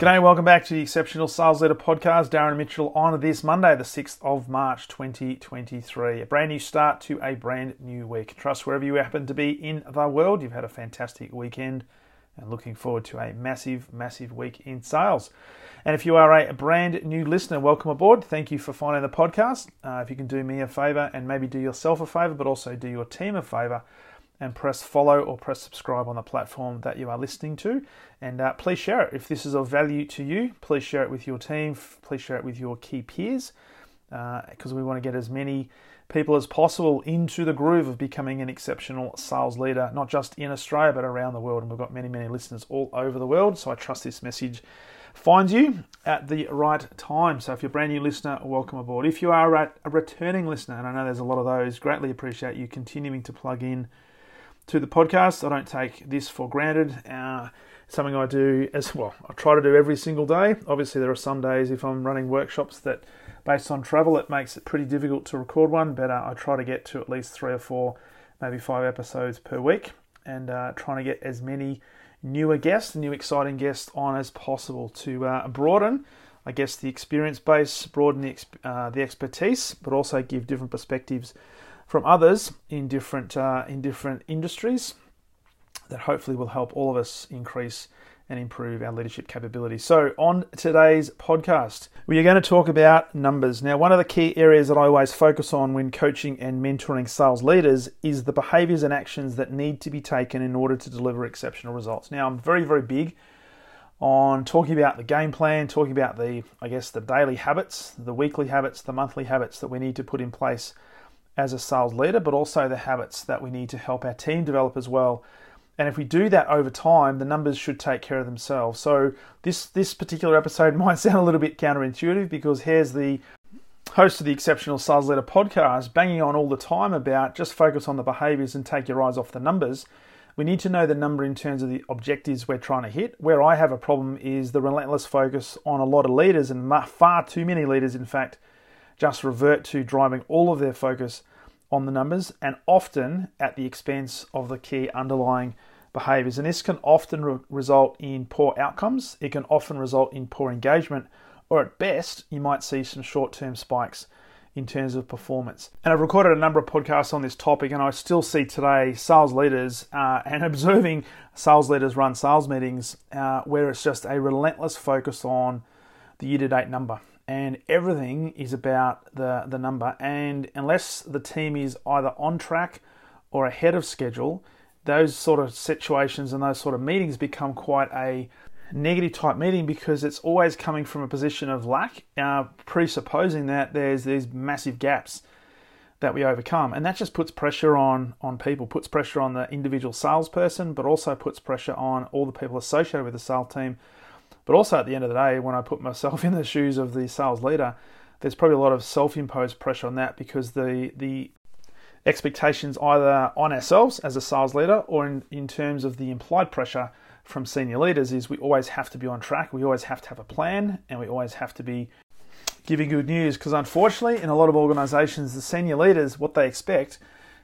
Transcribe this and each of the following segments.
G'day, welcome back to the Exceptional Sales Letter Podcast. Darren Mitchell on this Monday, the 6th of March, 2023. A brand new start to a brand new week. Trust wherever you happen to be in the world, you've had a fantastic weekend and looking forward to a massive, massive week in sales. And if you are a brand new listener, welcome aboard. Thank you for finding the podcast. If you can do me a favor and maybe do yourself a favor, but also do your team a favor, and press follow or press subscribe on the platform that you are listening to. And please share it. If this is of value to you, please share it with your team. Please share it with your key peers, because we want to get as many people as possible into the groove of becoming an exceptional sales leader, not just in Australia, but around the world. And we've got many, many listeners all over the world. So I trust this message finds you at the right time. So if you're a brand new listener, welcome aboard. If you are a returning listener, and I know there's a lot of those, greatly appreciate you continuing to plug in to the podcast. I don't take this for granted. Something I do as well. I try to do every single day. Obviously, there are some days if I'm running workshops that, based on travel, it makes it pretty difficult to record one. But I try to get to at least 3 or 4, maybe 5 episodes per week, and trying to get as many new exciting guests on as possible to broaden, I guess, the experience base, broaden the expertise, but also give different perspectives from others in different industries that hopefully will help all of us increase and improve our leadership capability. So on today's podcast, we are going to talk about numbers. Now, one of the key areas that I always focus on when coaching and mentoring sales leaders is the behaviors and actions that need to be taken in order to deliver exceptional results. Now, I'm very, very big on talking about the game plan, talking about the daily habits, the weekly habits, the monthly habits that we need to put in place as a sales leader, but also the habits that we need to help our team develop as well. And if we do that over time, the numbers should take care of themselves. So this particular episode might sound a little bit counterintuitive, because here's the host of the Exceptional Sales Leader Podcast banging on all the time about just focus on the behaviors and take your eyes off the numbers. We need to know the number in terms of the objectives we're trying to hit. Where I have a problem is the relentless focus on a lot of leaders, and far too many leaders, in fact, just revert to driving all of their focus on the numbers, and often at the expense of the key underlying behaviors. And this can often result in poor outcomes. It can often result in poor engagement, or at best, you might see some short-term spikes in terms of performance. And I've recorded a number of podcasts on this topic, and I still see today sales leaders and observing sales leaders run sales meetings where it's just a relentless focus on the year-to-date number. And everything is about the number. And unless the team is either on track or ahead of schedule, those sort of situations and those sort of meetings become quite a negative type meeting, because it's always coming from a position of lack, presupposing that there's these massive gaps that we overcome. And that just puts pressure on people, puts pressure on the individual salesperson, but also puts pressure on all the people associated with the sales team. But also at the end of the day, when I put myself in the shoes of the sales leader, there's probably a lot of self-imposed pressure on that, because the expectations either on ourselves as a sales leader, or in terms of the implied pressure from senior leaders, is we always have to be on track, we always have to have a plan, and we always have to be giving good news. Because unfortunately, in a lot of organizations, the senior leaders, what they expect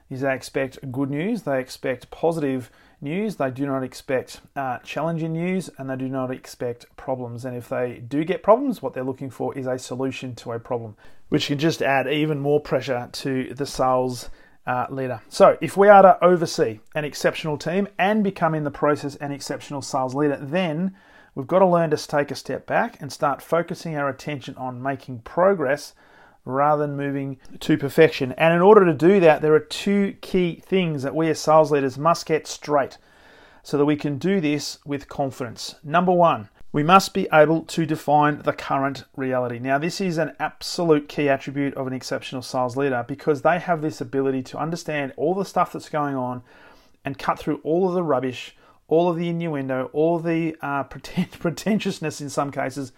is they expect good news, they expect positive news, they do not expect challenging news, and they do not expect problems. And if they do get problems, what they're looking for is a solution to a problem, which can just add even more pressure to the sales leader. So if we are to oversee an exceptional team and become in the process an exceptional sales leader, then we've got to learn to take a step back and start focusing our attention on making progress rather than moving to perfection. And in order to do that, there are two key things that we as sales leaders must get straight so that we can do this with confidence. Number one, we must be able to define the current reality. Now, this is an absolute key attribute of an exceptional sales leader, because they have this ability to understand all the stuff that's going on and cut through all of the rubbish, all of the innuendo, all the pretentiousness in some cases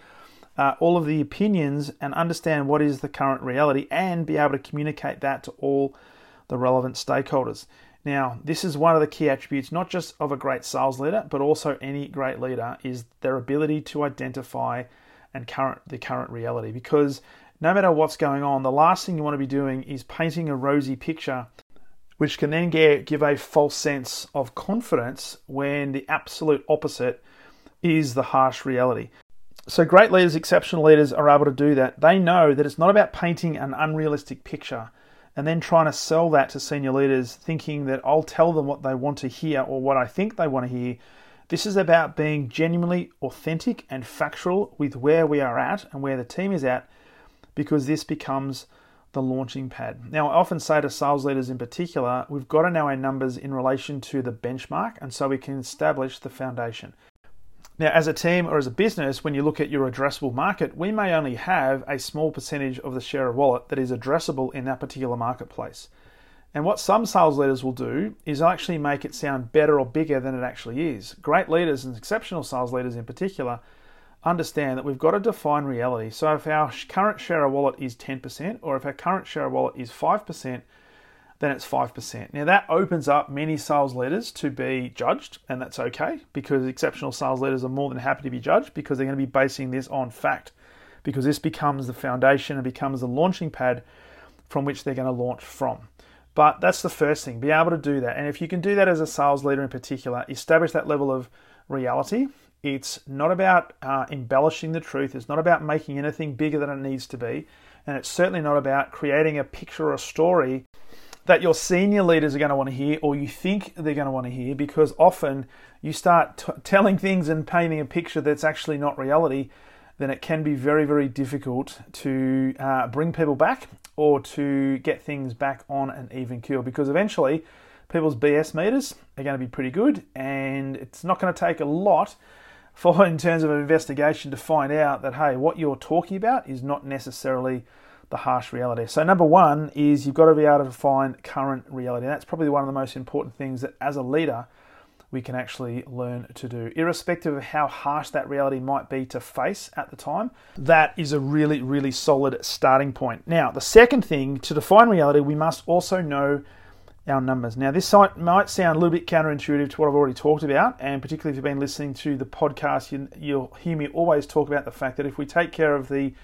all of the opinions and understand what is the current reality and be able to communicate that to all the relevant stakeholders. Now, this is one of the key attributes, not just of a great sales leader, but also any great leader, is their ability to identify and the current reality. Because no matter what's going on, the last thing you want to be doing is painting a rosy picture, which can then give a false sense of confidence when the absolute opposite is the harsh reality. So great leaders, exceptional leaders, are able to do that. They know that it's not about painting an unrealistic picture and then trying to sell that to senior leaders, thinking that I'll tell them what they want to hear or what I think they want to hear. This is about being genuinely authentic and factual with where we are at and where the team is at, because this becomes the launching pad. Now, I often say to sales leaders in particular, we've got to know our numbers in relation to the benchmark, and so we can establish the foundation. Now, as a team or as a business, when you look at your addressable market, we may only have a small percentage of the share of wallet that is addressable in that particular marketplace. And what some sales leaders will do is actually make it sound better or bigger than it actually is. Great leaders, and exceptional sales leaders in particular, understand that we've got to define reality. So if our current share of wallet is 10%, or if our current share of wallet is 5%, then it's 5%. Now, that opens up many sales leaders to be judged, and that's okay, because exceptional sales leaders are more than happy to be judged, because they're going to be basing this on fact, because this becomes the foundation and becomes the launching pad from which they're going to launch from. But that's the first thing, be able to do that. And if you can do that as a sales leader in particular, establish that level of reality. It's not about embellishing the truth. It's not about making anything bigger than it needs to be. And it's certainly not about creating a picture or a story that your senior leaders are going to want to hear, or you think they're going to want to hear, because often you start telling things and painting a picture that's actually not reality, then it can be very, very difficult to bring people back or to get things back on an even keel, because eventually people's BS meters are going to be pretty good, and it's not going to take a lot in terms of an investigation to find out that, hey, what you're talking about is not necessarily the harsh reality. So number one is you've got to be able to define current reality. And that's probably one of the most important things that as a leader, we can actually learn to do. Irrespective of how harsh that reality might be to face at the time, that is a really, really solid starting point. Now, the second thing, to define reality, we must also know our numbers. Now, this might sound a little bit counterintuitive to what I've already talked about, and particularly if you've been listening to the podcast, you'll hear me always talk about the fact that if we take care of the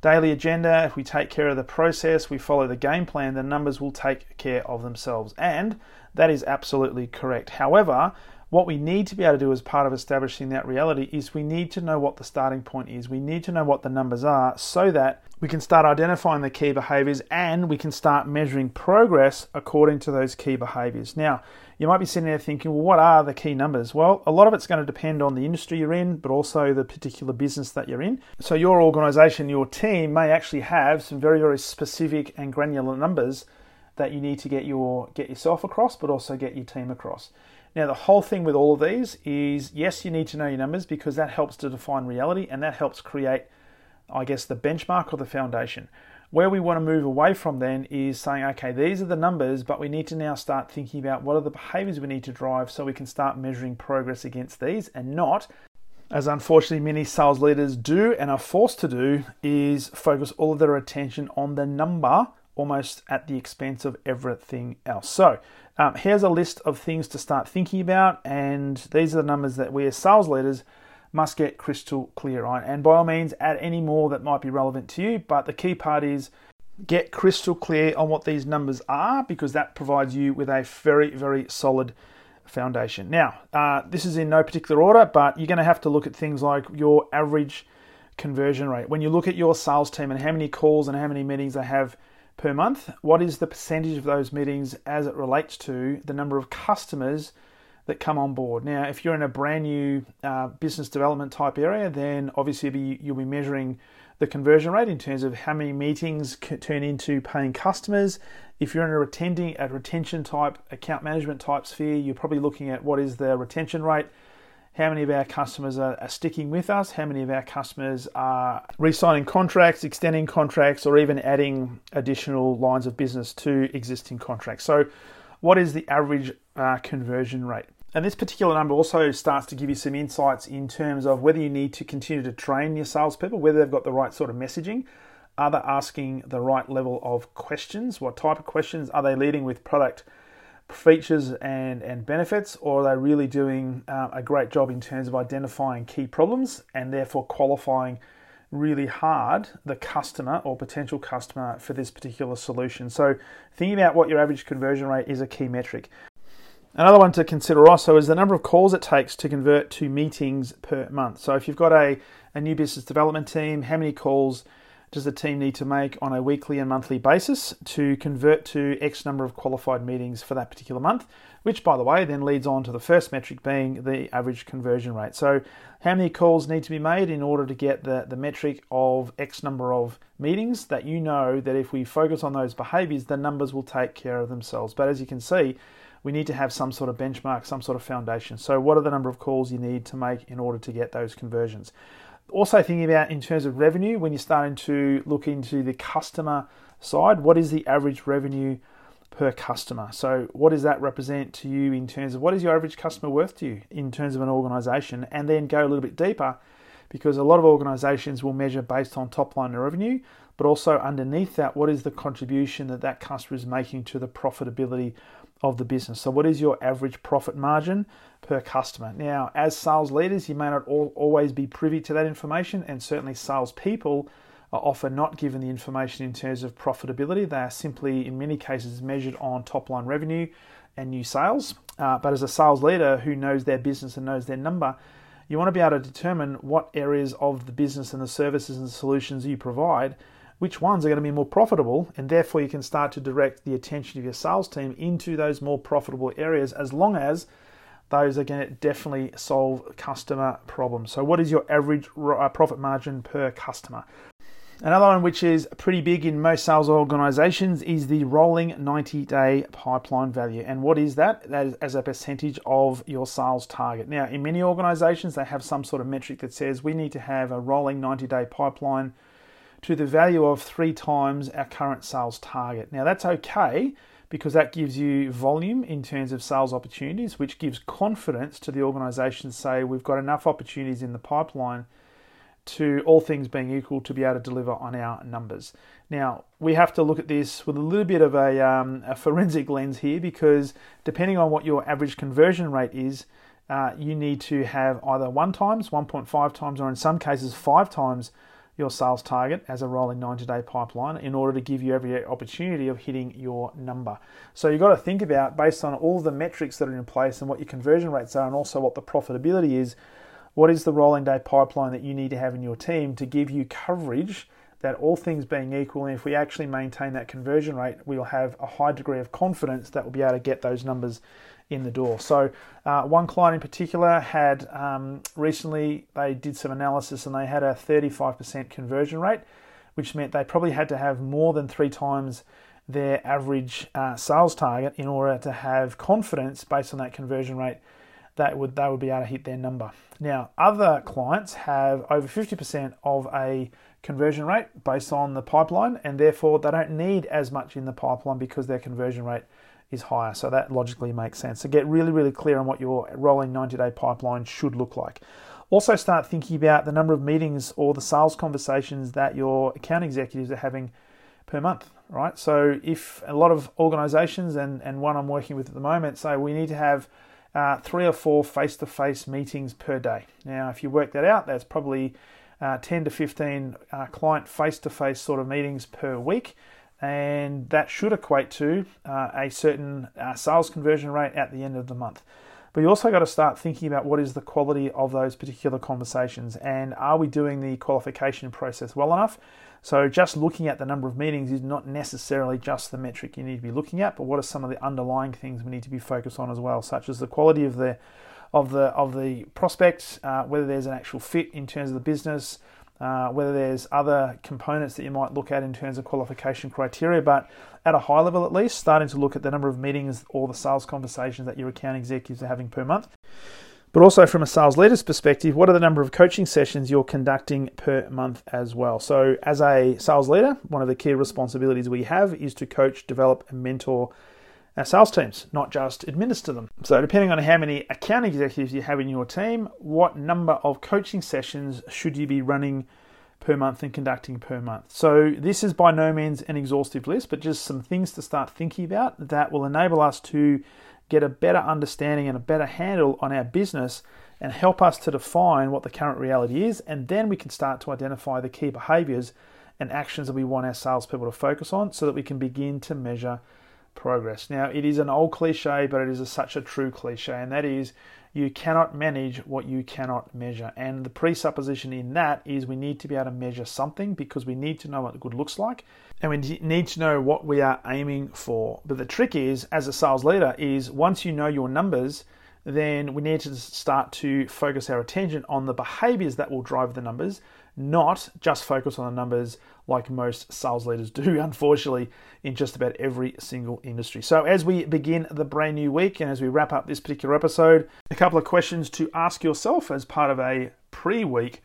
daily agenda, if we take care of the process, we follow the game plan, the numbers will take care of themselves. And that is absolutely correct. However, what we need to be able to do as part of establishing that reality is we need to know what the starting point is. We need to know what the numbers are so that we can start identifying the key behaviors and we can start measuring progress according to those key behaviors. Now, you might be sitting there thinking, well, what are the key numbers? Well, a lot of it's going to depend on the industry you're in, but also the particular business that you're in. So your organization, your team may actually have some very, very specific and granular numbers that you need to get yourself across, but also get your team across. Now, the whole thing with all of these is, yes, you need to know your numbers because that helps to define reality and that helps create, I guess, the benchmark or the foundation. Where we want to move away from then is saying, okay, these are the numbers, but we need to now start thinking about what are the behaviors we need to drive so we can start measuring progress against these, and not, as unfortunately many sales leaders do and are forced to do, is focus all of their attention on the number almost at the expense of everything else. So here's a list of things to start thinking about, and these are the numbers that we as sales leaders must get crystal clear on. And by all means, add any more that might be relevant to you, but the key part is get crystal clear on what these numbers are, because that provides you with a very, very solid foundation. Now, this is in no particular order, but you're going to have to look at things like your average conversion rate. When you look at your sales team and how many calls and how many meetings they have per month, what is the percentage of those meetings as it relates to the number of customers that come on board? Now, if you're in a brand new business development type area, then obviously you'll be measuring the conversion rate in terms of how many meetings turn into paying customers. If you're in a retention type, account management type sphere, you're probably looking at what is the retention rate, how many of our customers are sticking with us, how many of our customers are re-signing contracts, extending contracts, or even adding additional lines of business to existing contracts. So what is the average conversion rate? And this particular number also starts to give you some insights in terms of whether you need to continue to train your salespeople, whether they've got the right sort of messaging, are they asking the right level of questions, what type of questions, are they leading with product features and benefits, or are they really doing a great job in terms of identifying key problems and therefore qualifying really hard the customer or potential customer for this particular solution. So thinking about what your average conversion rate is a key metric. Another one to consider also is the number of calls it takes to convert to meetings per month. So if you've got a new business development team, how many calls does the team need to make on a weekly and monthly basis to convert to X number of qualified meetings for that particular month, which by the way then leads on to the first metric being the average conversion rate. So how many calls need to be made in order to get the metric of X number of meetings that you know that if we focus on those behaviors, the numbers will take care of themselves. But as you can see, we need to have some sort of benchmark, some sort of foundation. So what are the number of calls you need to make in order to get those conversions? Also thinking about in terms of revenue, when you're starting to look into the customer side, what is the average revenue per customer? So what does that represent to you in terms of what is your average customer worth to you in terms of an organization? And then go a little bit deeper, because a lot of organizations will measure based on top line revenue, but also underneath that, what is the contribution that that customer is making to the profitability of the business? So what is your average profit margin per customer? Now, as sales leaders, you may not always be privy to that information, and certainly salespeople are often not given the information in terms of profitability. They are simply, in many cases, measured on top line revenue and new sales. But as a sales leader who knows their business and knows their number, you want to be able to determine what areas of the business and the services and the solutions you provide, which ones are going to be more profitable, and therefore you can start to direct the attention of your sales team into those more profitable areas, as long as those are going to definitely solve customer problems. So what is your average profit margin per customer? Another one which is pretty big in most sales organizations is the rolling 90-day pipeline value. And what is that? That is as a percentage of your sales target. Now, in many organizations, they have some sort of metric that says we need to have a rolling 90-day pipeline to the value of 3 times our current sales target. Now that's okay, because that gives you volume in terms of sales opportunities, which gives confidence to the organization to say we've got enough opportunities in the pipeline to, all things being equal, to be able to deliver on our numbers. Now we have to look at this with a little bit of a forensic lens here, because depending on what your average conversion rate is, you need to have either 1 times, 1.5 times, or in some cases 5 times your sales target as a rolling 90-day pipeline in order to give you every opportunity of hitting your number. So you've got to think about, based on all the metrics that are in place and what your conversion rates are and also what the profitability is, what is the rolling day pipeline that you need to have in your team to give you coverage that, all things being equal, and if we actually maintain that conversion rate, we'll have a high degree of confidence that we'll be able to get those numbers in the door. So one client in particular had recently, they did some analysis and they had a 35% conversion rate, which meant they probably had to have more than 3 times their average sales target in order to have confidence based on that conversion rate that they would be able to hit their number. Now, other clients have over 50% of a conversion rate based on the pipeline, and therefore they don't need as much in the pipeline because their conversion rate is higher. So that logically makes sense. So get really, really clear on what your rolling 90-day pipeline should look like. Also start thinking about the number of meetings or the sales conversations that your account executives are having per month, right? So if a lot of organizations, and one I'm working with at the moment, say we need to have 3 or 4 face-to-face meetings per day. Now, if you work that out, that's probably 10 to 15 client face-to-face sort of meetings per week. And that should equate to a certain sales conversion rate at the end of the month. But you also got to start thinking about what is the quality of those particular conversations, and are we doing the qualification process well enough? So just looking at the number of meetings is not necessarily just the metric you need to be looking at, but what are some of the underlying things we need to be focused on as well, such as the quality of the prospects, whether there's an actual fit in terms of the business, whether there's other components that you might look at in terms of qualification criteria. But at a high level, at least, starting to look at the number of meetings or the sales conversations that your account executives are having per month. But also from a sales leader's perspective, what are the number of coaching sessions you're conducting per month as well? So as a sales leader, one of the key responsibilities we have is to coach, develop, and mentor our sales teams, not just administer them. So depending on how many account executives you have in your team, what number of coaching sessions should you be running per month and conducting per month? So this is by no means an exhaustive list, but just some things to start thinking about that will enable us to get a better understanding and a better handle on our business and help us to define what the current reality is. And then we can start to identify the key behaviors and actions that we want our salespeople to focus on so that we can begin to measure progress. Now, it is an old cliche, but it is such a true cliche, and that is you cannot manage what you cannot measure. And the presupposition in that is we need to be able to measure something because we need to know what good looks like and we need to know what we are aiming for. But the trick is, as a sales leader, is once you know your numbers, then we need to start to focus our attention on the behaviors that will drive the numbers, not just focus on the numbers like most sales leaders do, unfortunately, in just about every single industry. So as we begin the brand new week and as we wrap up this particular episode, a couple of questions to ask yourself as part of a pre-week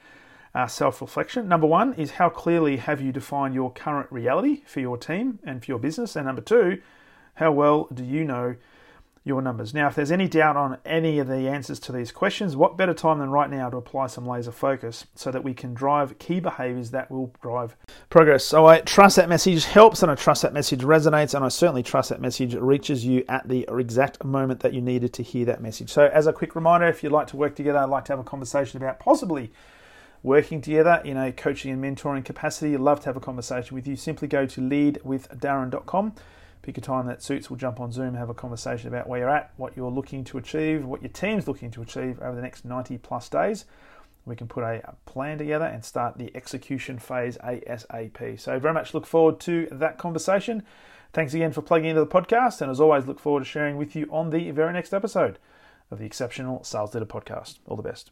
self-reflection. Number one is, how clearly have you defined your current reality for your team and for your business? And number two, how well do you know your numbers? Now, if there's any doubt on any of the answers to these questions, what better time than right now to apply some laser focus so that we can drive key behaviors that will drive progress. So I trust that message helps, and I trust that message resonates, and I certainly trust that message reaches you at the exact moment that you needed to hear that message. So as a quick reminder, if you'd like to work together, I'd like to have a conversation about possibly working together in a coaching and mentoring capacity, I'd love to have a conversation with you. Simply go to leadwithdarren.com. Pick a time that suits. We'll jump on Zoom, have a conversation about where you're at, what you're looking to achieve, what your team's looking to achieve over the next 90 plus days. We can put a plan together and start the execution phase ASAP. So very much look forward to that conversation. Thanks again for plugging into the podcast. And as always, look forward to sharing with you on the very next episode of the Exceptional Sales Leader Podcast. All the best.